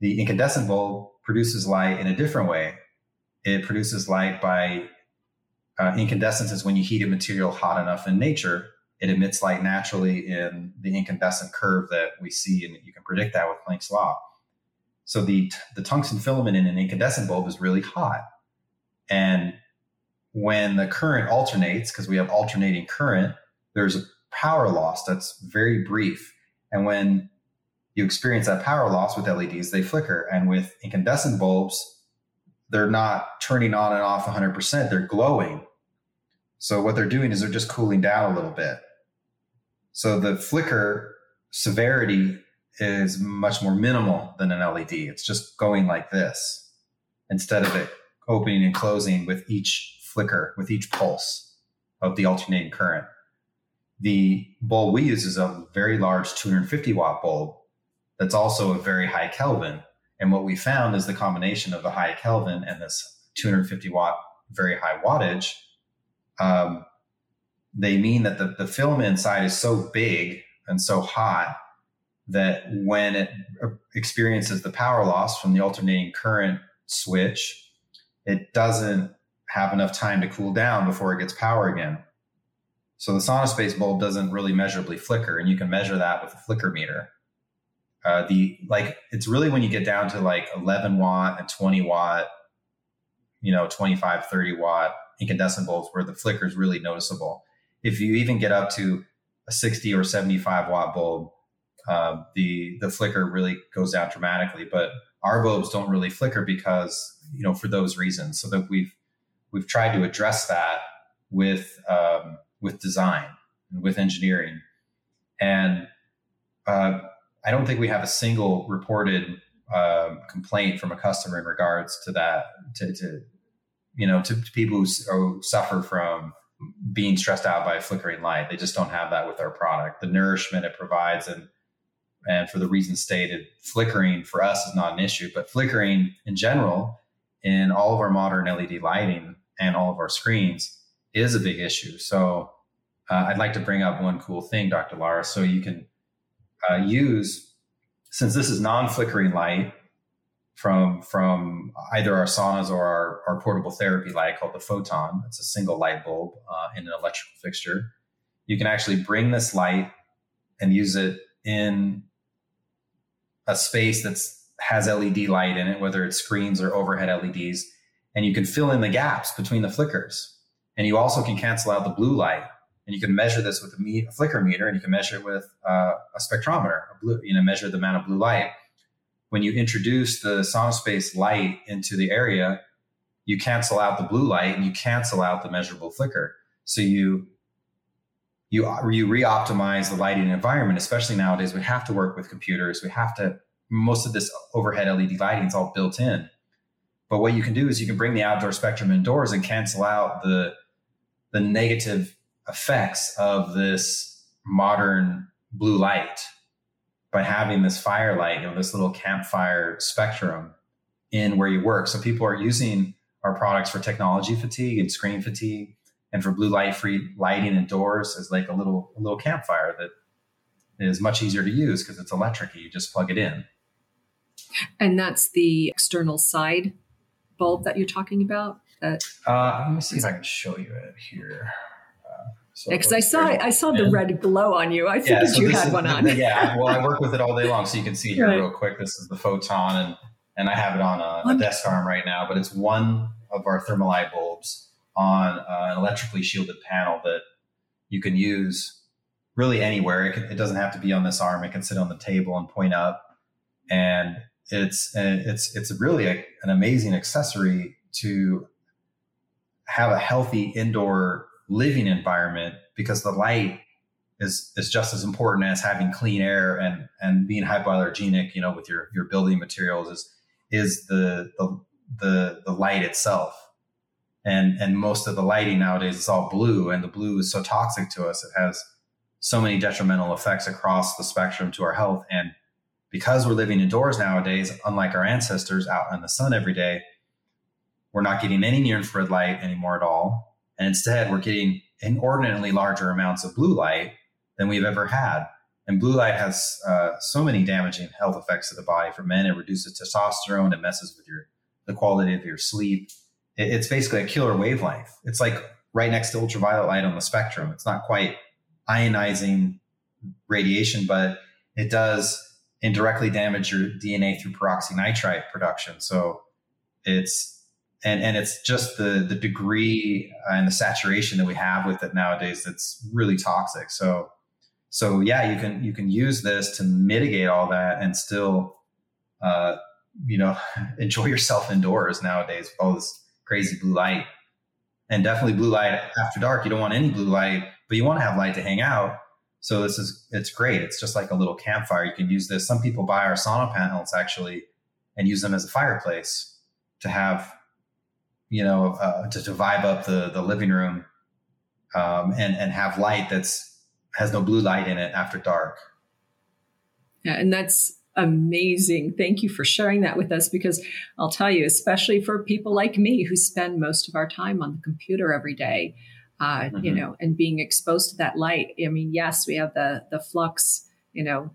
The incandescent bulb produces light in a different way. It produces light by incandescence is when you heat a material hot enough in nature, it emits light naturally in the incandescent curve that we see, and you can predict that with Planck's law. So the tungsten filament in an incandescent bulb is really hot. And when the current alternates, because we have alternating current, there's a power loss that's very brief. And when you experience that power loss with LEDs, they flicker. And with incandescent bulbs, they're not turning on and off 100%. They're glowing. So what they're doing is they're just cooling down a little bit. So the flicker severity is much more minimal than an LED. It's just going like this instead of it opening and closing with each flicker, with each pulse of the alternating current. The bulb we use is a very large 250 watt bulb that's also a very high Kelvin. And what we found is the combination of the high Kelvin and this 250 watt, very high wattage, they mean that the film inside is so big and so hot that when it experiences the power loss from the alternating current switch, it doesn't have enough time to cool down before it gets power again. So the Sauna Space bulb doesn't really measurably flicker, and you can measure that with a flicker meter. It's really when you get down to like 11 watt and 20 watt, 25, 30 watt incandescent bulbs where the flicker is really noticeable. If you even get up to a 60 or 75 watt bulb, the flicker really goes down dramatically. But our bulbs don't really flicker because, for those reasons. So that we've tried to address that with design and with engineering. And I don't think we have a single reported complaint from a customer in regards to that, to people who suffer from being stressed out by a flickering light. They just don't have that with our product. The nourishment it provides and for the reasons stated, flickering for us is not an issue, but flickering in general in all of our modern LED lighting and all of our screens is a big issue. So I'd like to bring up one cool thing, Dr. Lara, so you can use, since this is non-flickering light from either our saunas or our portable therapy light called the Photon. It's a single light bulb in an electrical fixture. You can actually bring this light and use it in a space that has LED light in it, whether it's screens or overhead LEDs, and you can fill in the gaps between the flickers. And you also can cancel out the blue light, and you can measure this with a flicker meter, and you can measure it with a spectrometer, measure the amount of blue light. When you introduce the Sauna Space light into the area, you cancel out the blue light and you cancel out the measurable flicker. So you re-optimize the lighting environment, especially nowadays. We have to work with computers. Most of this overhead LED lighting is all built in. But what you can do is you can bring the outdoor spectrum indoors and cancel out the negative effects of this modern blue light by having this firelight, this little campfire spectrum in where you work. So people are using our products for technology fatigue and screen fatigue and for blue light free lighting indoors as like a little campfire that is much easier to use because it's electric. You just plug it in. And that's the external side bulb that you're talking about? Let me see if I can show you it here. Because I saw the red glow on you. I figured you had one on. Yeah, well, I work with it all day long, so you can see here real quick. This is the Photon, and I have it on a desk arm right now. But it's one of our ThermoLite bulbs on an electrically shielded panel that you can use really anywhere. It doesn't have to be on this arm. It can sit on the table and point up. And it's really an amazing accessory to have a healthy indoor living environment, because the light is just as important as having clean air and being hypoallergenic, with your building materials is the light itself. And most of the lighting nowadays is all blue, and the blue is so toxic to us. It has so many detrimental effects across the spectrum to our health. And because we're living indoors nowadays, unlike our ancestors out in the sun every day, we're not getting any near-infrared light anymore at all. And instead, we're getting inordinately larger amounts of blue light than we've ever had. And blue light has so many damaging health effects to the body. For men, it reduces testosterone. It messes with the quality of your sleep. It's basically a killer wavelength. It's like right next to ultraviolet light on the spectrum. It's not quite ionizing radiation, but it does indirectly damage your DNA through peroxynitrite production. So it's just the degree and the saturation that we have with it nowadays that's really toxic. So yeah, you can use this to mitigate all that and still enjoy yourself indoors nowadays with all this crazy blue light. And definitely blue light after dark. You don't want any blue light, but you want to have light to hang out. So it's great. It's just like a little campfire. You can use this. Some people buy our sauna panels actually and use them as a fireplace to have, to vibe up the living room and have light that has no blue light in it after dark. Yeah, and that's amazing. Thank you for sharing that with us, because I'll tell you, especially for people like me who spend most of our time on the computer every day, you know, and being exposed to that light. I mean, yes, we have the flux, you know,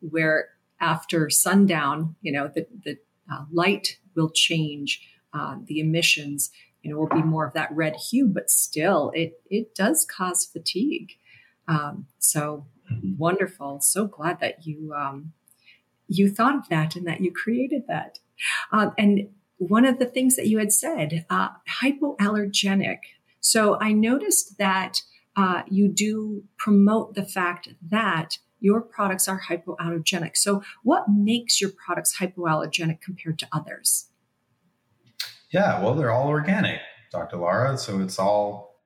where after sundown, you know, the light will change, the emissions, you know, will be more of that red hue, but still it does cause fatigue. So wonderful. So glad that you thought of that and that you created that. And one of the things that you had said, hypoallergenic. So I noticed that you do promote the fact that your products are hypoallergenic. So what makes your products hypoallergenic compared to others? Yeah, well, they're all organic, Dr. Lara. So it's all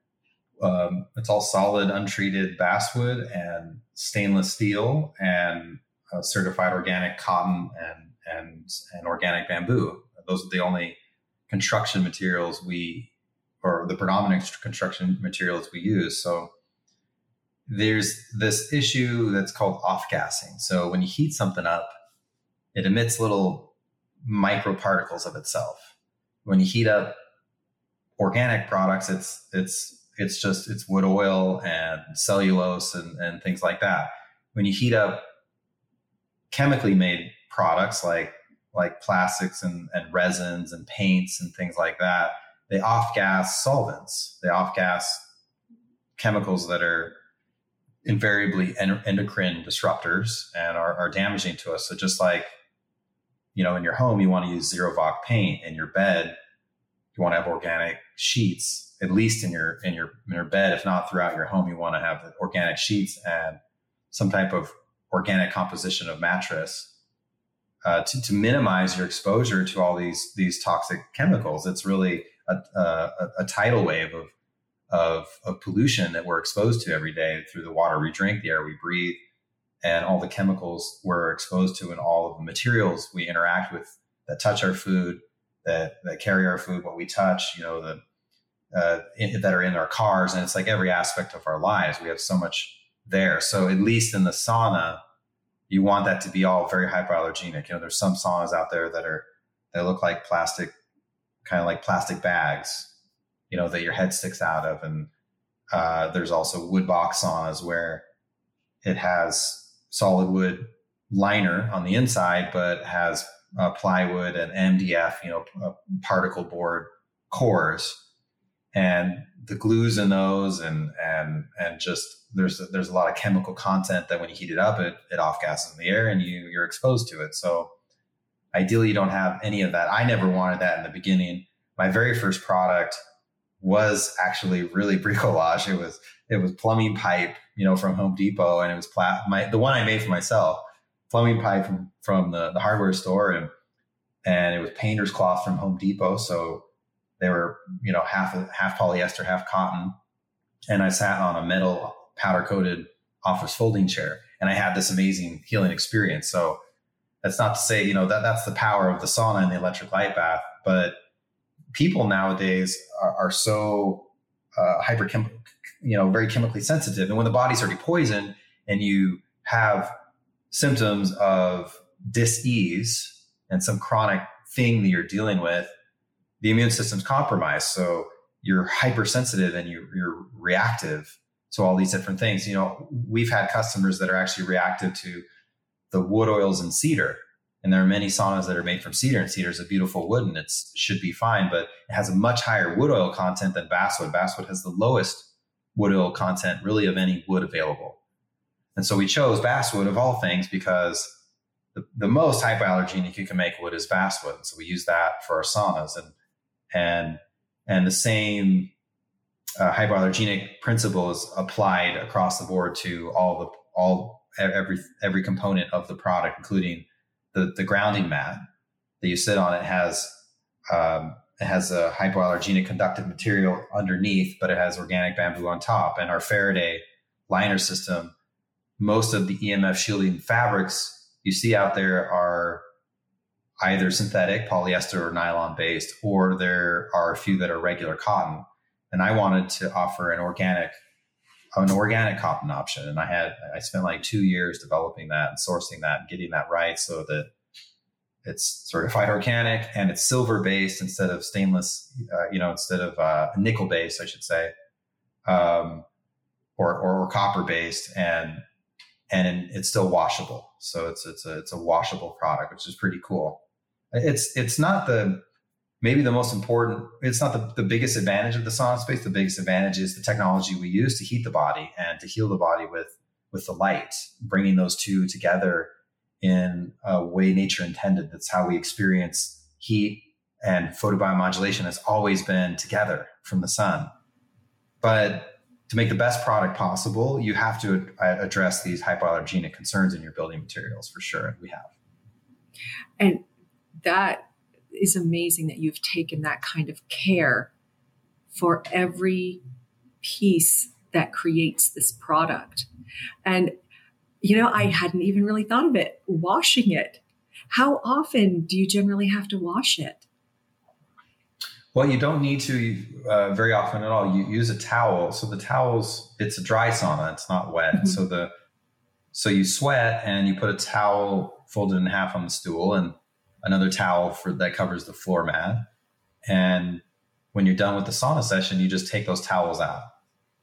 solid, untreated basswood and stainless steel and certified organic cotton and organic bamboo. Those are the only construction materials the predominant construction materials we use. So there's this issue that's called off-gassing. So when you heat something up, it emits little microparticles of itself. When you heat up organic products, it's wood oil and cellulose and things like that. When you heat up chemically made products like plastics and resins and paints and things like that, they off-gas solvents. They off-gas chemicals that are invariably endocrine disruptors and are damaging to us. So just like, you know, in your home, you want to use zero VOC paint. In your bed, you want to have organic sheets, at least in your bed. If not throughout your home, you want to have organic sheets and some type of organic composition of mattress. To minimize your exposure to all these toxic chemicals. It's really a tidal wave of pollution that we're exposed to every day through the water we drink, the air we breathe, and all the chemicals we're exposed to, and all of the materials we interact with that touch our food, that carry our food, what we touch, you know, that are in our cars. And it's like every aspect of our lives. We have so much there. So at least in the sauna, you want that to be all very hypoallergenic. You know, there's some saunas out there that look like plastic, kind of like plastic bags, you know, that your head sticks out of. And there's also wood box saunas where it has solid wood liner on the inside, but has plywood and MDF, you know, particle board cores, and the glues in those and just there's a lot of chemical content that when you heat it up, it off gases in the air and you're exposed to it. So ideally you don't have any of that. I never wanted that in the beginning. My very first product was actually really bricolage. It was plumbing pipe, you know, from Home Depot, and it was the one I made for myself, plumbing pipe from the hardware store, and it was painter's cloth from Home Depot. So they were, you know, half polyester, half cotton. And I sat on a metal powder coated office folding chair, and I had this amazing healing experience. So that's not to say, you know, that's the power of the sauna and the electric light bath, but people nowadays are so very chemically sensitive. And when the body's already poisoned and you have symptoms of dis-ease and some chronic thing that you're dealing with, the immune system's compromised. So you're hypersensitive and you're reactive to all these different things. You know, we've had customers that are actually reactive to the wood oils in cedar. And there are many saunas that are made from cedar, and cedar is a beautiful wood, and it should be fine, but it has a much higher wood oil content than basswood. Basswood has the lowest wood oil content really of any wood available. And so we chose basswood of all things because the most hypoallergenic you can make wood is basswood. And so we use that for our saunas, and the same hypoallergenic principle is applied across the board to every component of the product, including the grounding mat that you sit on. It has a hypoallergenic conductive material underneath, but it has organic bamboo on top. And our Faraday liner system, most of the EMF shielding fabrics you see out there are either synthetic polyester or nylon based, or there are a few that are regular cotton. And I wanted to offer an organic an organic cotton option. And I spent like 2 years developing that and sourcing that and getting that right so that it's certified organic and it's silver based instead of stainless, instead of nickel based, I should say, or copper based, and it's still washable. So it's a washable product, which is pretty cool. It's not the biggest advantage of the sauna space. The biggest advantage is the technology we use to heat the body and to heal the body with the light, bringing those two together in a way nature intended. That's how we experience heat, and photobiomodulation has always been together from the sun. But to make the best product possible, you have to address these hypoallergenic concerns in your building materials for sure. And we have. And that is amazing that you've taken that kind of care for every piece that creates this product. And, I hadn't even really thought of it, washing it. How often do you generally have to wash it? Well, you don't need to very often at all. You use a towel. So the towels, it's a dry sauna. It's not wet. Mm-hmm. So you sweat and you put a towel folded in half on the stool and another towel that covers the floor mat. And when you're done with the sauna session, you just take those towels out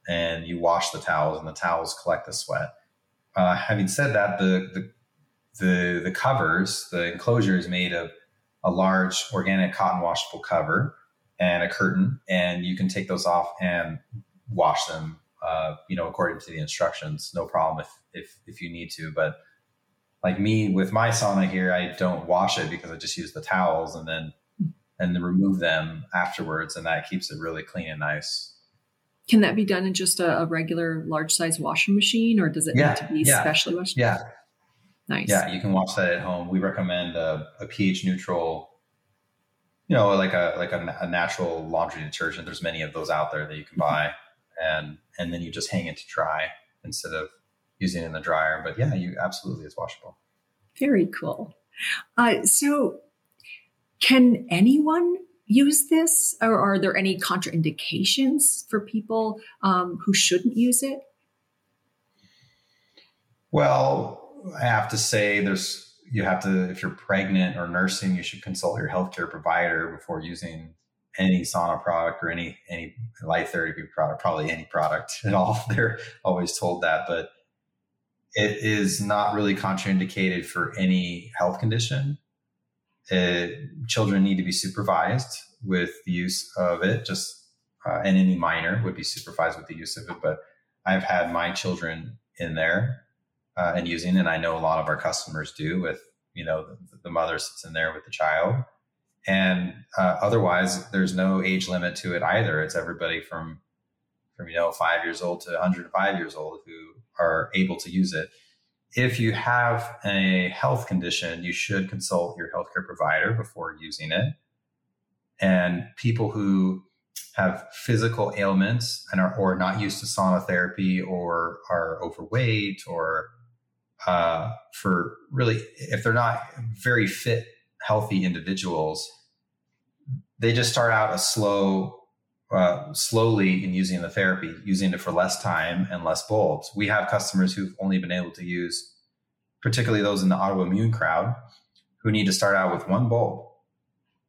and you wash the towels, and the towels collect the sweat. Having said that, the covers, the enclosure is made of a large organic cotton washable cover and a curtain, and you can take those off and wash them, according to the instructions. No problem if you need to, but like me with my sauna here, I don't wash it because I just use the towels and then remove them afterwards. And that keeps it really clean and nice. Can that be done in just a regular large size washing machine, or does it need to be specially washed? Yeah. Nice. Yeah. You can wash that at home. We recommend a pH neutral, like a natural laundry detergent. There's many of those out there that you can buy, and then you just hang it to dry instead of using it in the dryer. But yeah, you absolutely, it's washable. Very cool. So can anyone use this, or are there any contraindications for people who shouldn't use it? Well, I have to say if you're pregnant or nursing, you should consult your healthcare provider before using any sauna product or any light therapy product, probably any product at all. They're always told that, but it is not really contraindicated for any health condition. Children need to be supervised with the use of it, and any minor would be supervised with the use of it. But I've had my children in there and using, and I know a lot of our customers do with, the mother sits in there with the child. And otherwise, there's no age limit to it either. It's everybody from 5 years old to 105 years old who are able to use it. If you have a health condition, you should consult your healthcare provider before using it. And people who have physical ailments and are not used to sauna therapy, or are overweight, or if they're not very fit, healthy individuals, they just start out slowly in using the therapy, using it for less time and less bulbs. We have customers who've only been able to use, particularly those in the autoimmune crowd, who need to start out with one bulb,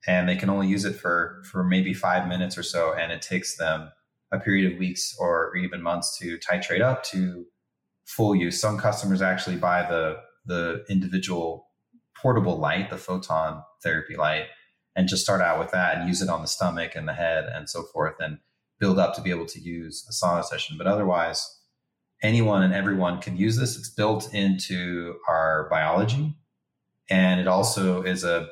and they can only use it for maybe 5 minutes or so. And it takes them a period of weeks or even months to titrate up to full use. Some customers actually buy the individual portable light, the photon therapy light, and just start out with that and use it on the stomach and the head and so forth, and build up to be able to use a sauna session. But otherwise, anyone and everyone can use this. It's built into our biology. And it also is a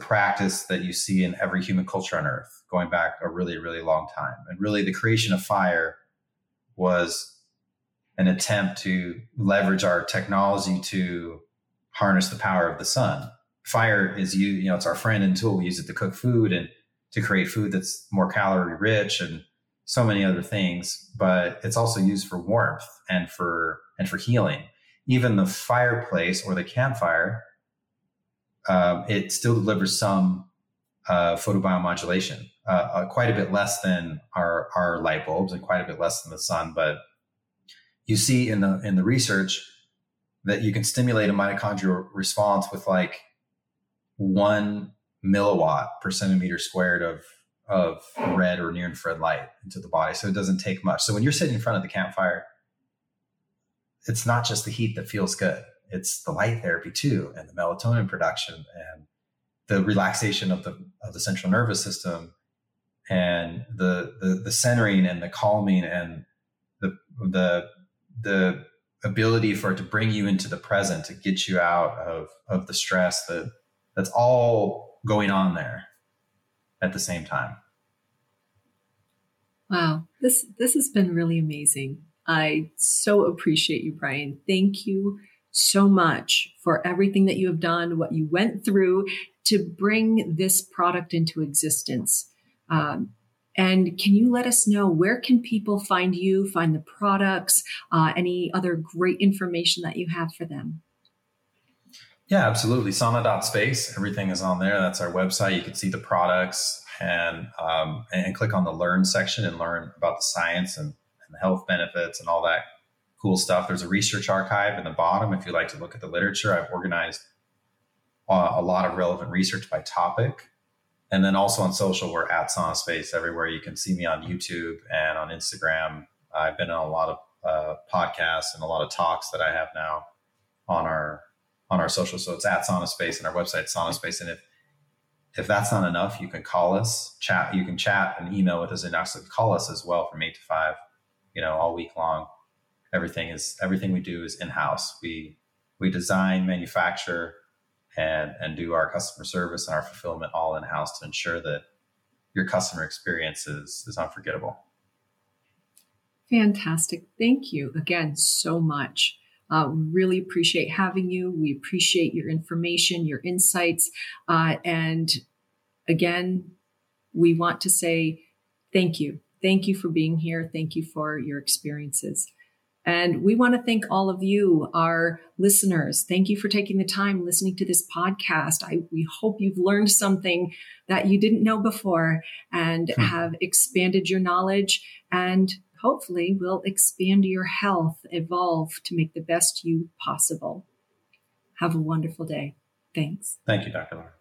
practice that you see in every human culture on Earth, going back a really, really long time. And really, the creation of fire was an attempt to leverage our technology to harness the power of the sun. Fire is it's our friend and tool. We use it to cook food and to create food that's more calorie rich and so many other things, but it's also used for warmth and for healing. Even the fireplace or the campfire, it still delivers some photobiomodulation, quite a bit less than our light bulbs and quite a bit less than the sun, but you see in the research that you can stimulate a mitochondrial response with like 1 milliwatt per centimeter squared of red or near infrared light into the body. So it doesn't take much. So when you're sitting in front of the campfire, it's not just the heat that feels good. It's the light therapy too, and the melatonin production and the relaxation of the central nervous system, and the centering and the calming and the ability for it to bring you into the present, to get you out of the stress that's all going on there at the same time. Wow. This has been really amazing. I so appreciate you, Brian. Thank you so much for everything that you have done, what you went through to bring this product into existence. And can you let us know, where can people find you, find the products, any other great information that you have for them? Yeah, absolutely. Sauna.space. Everything is on there. That's our website. You can see the products and click on the learn section and learn about the science and the health benefits and all that cool stuff. There's a research archive in the bottom. If you'd like to look at the literature, I've organized a lot of relevant research by topic. And then also on social, we're at Sauna Space everywhere. You can see me on YouTube and on Instagram. I've been on a lot of podcasts and a lot of talks that I have now on our social. So it's at Sauna Space, and our website, Sauna Space. And if that's not enough, you can call us, chat. You can chat and email with us, and actually call us as well from 8 to 5, all week long. Everything we do is in-house. We design, manufacture, and do our customer service and our fulfillment all in-house to ensure that your customer experience is unforgettable. Fantastic. Thank you again so much. Really appreciate having you. We appreciate your information, your insights. And again, we want to say thank you. Thank you for being here. Thank you for your experiences. And we want to thank all of you, our listeners. Thank you for taking the time listening to this podcast. We hope you've learned something that you didn't know before and have expanded your knowledge, and hopefully will expand your health, evolve to make the best you possible. Have a wonderful day. Thanks. Thank you, Dr. Lara.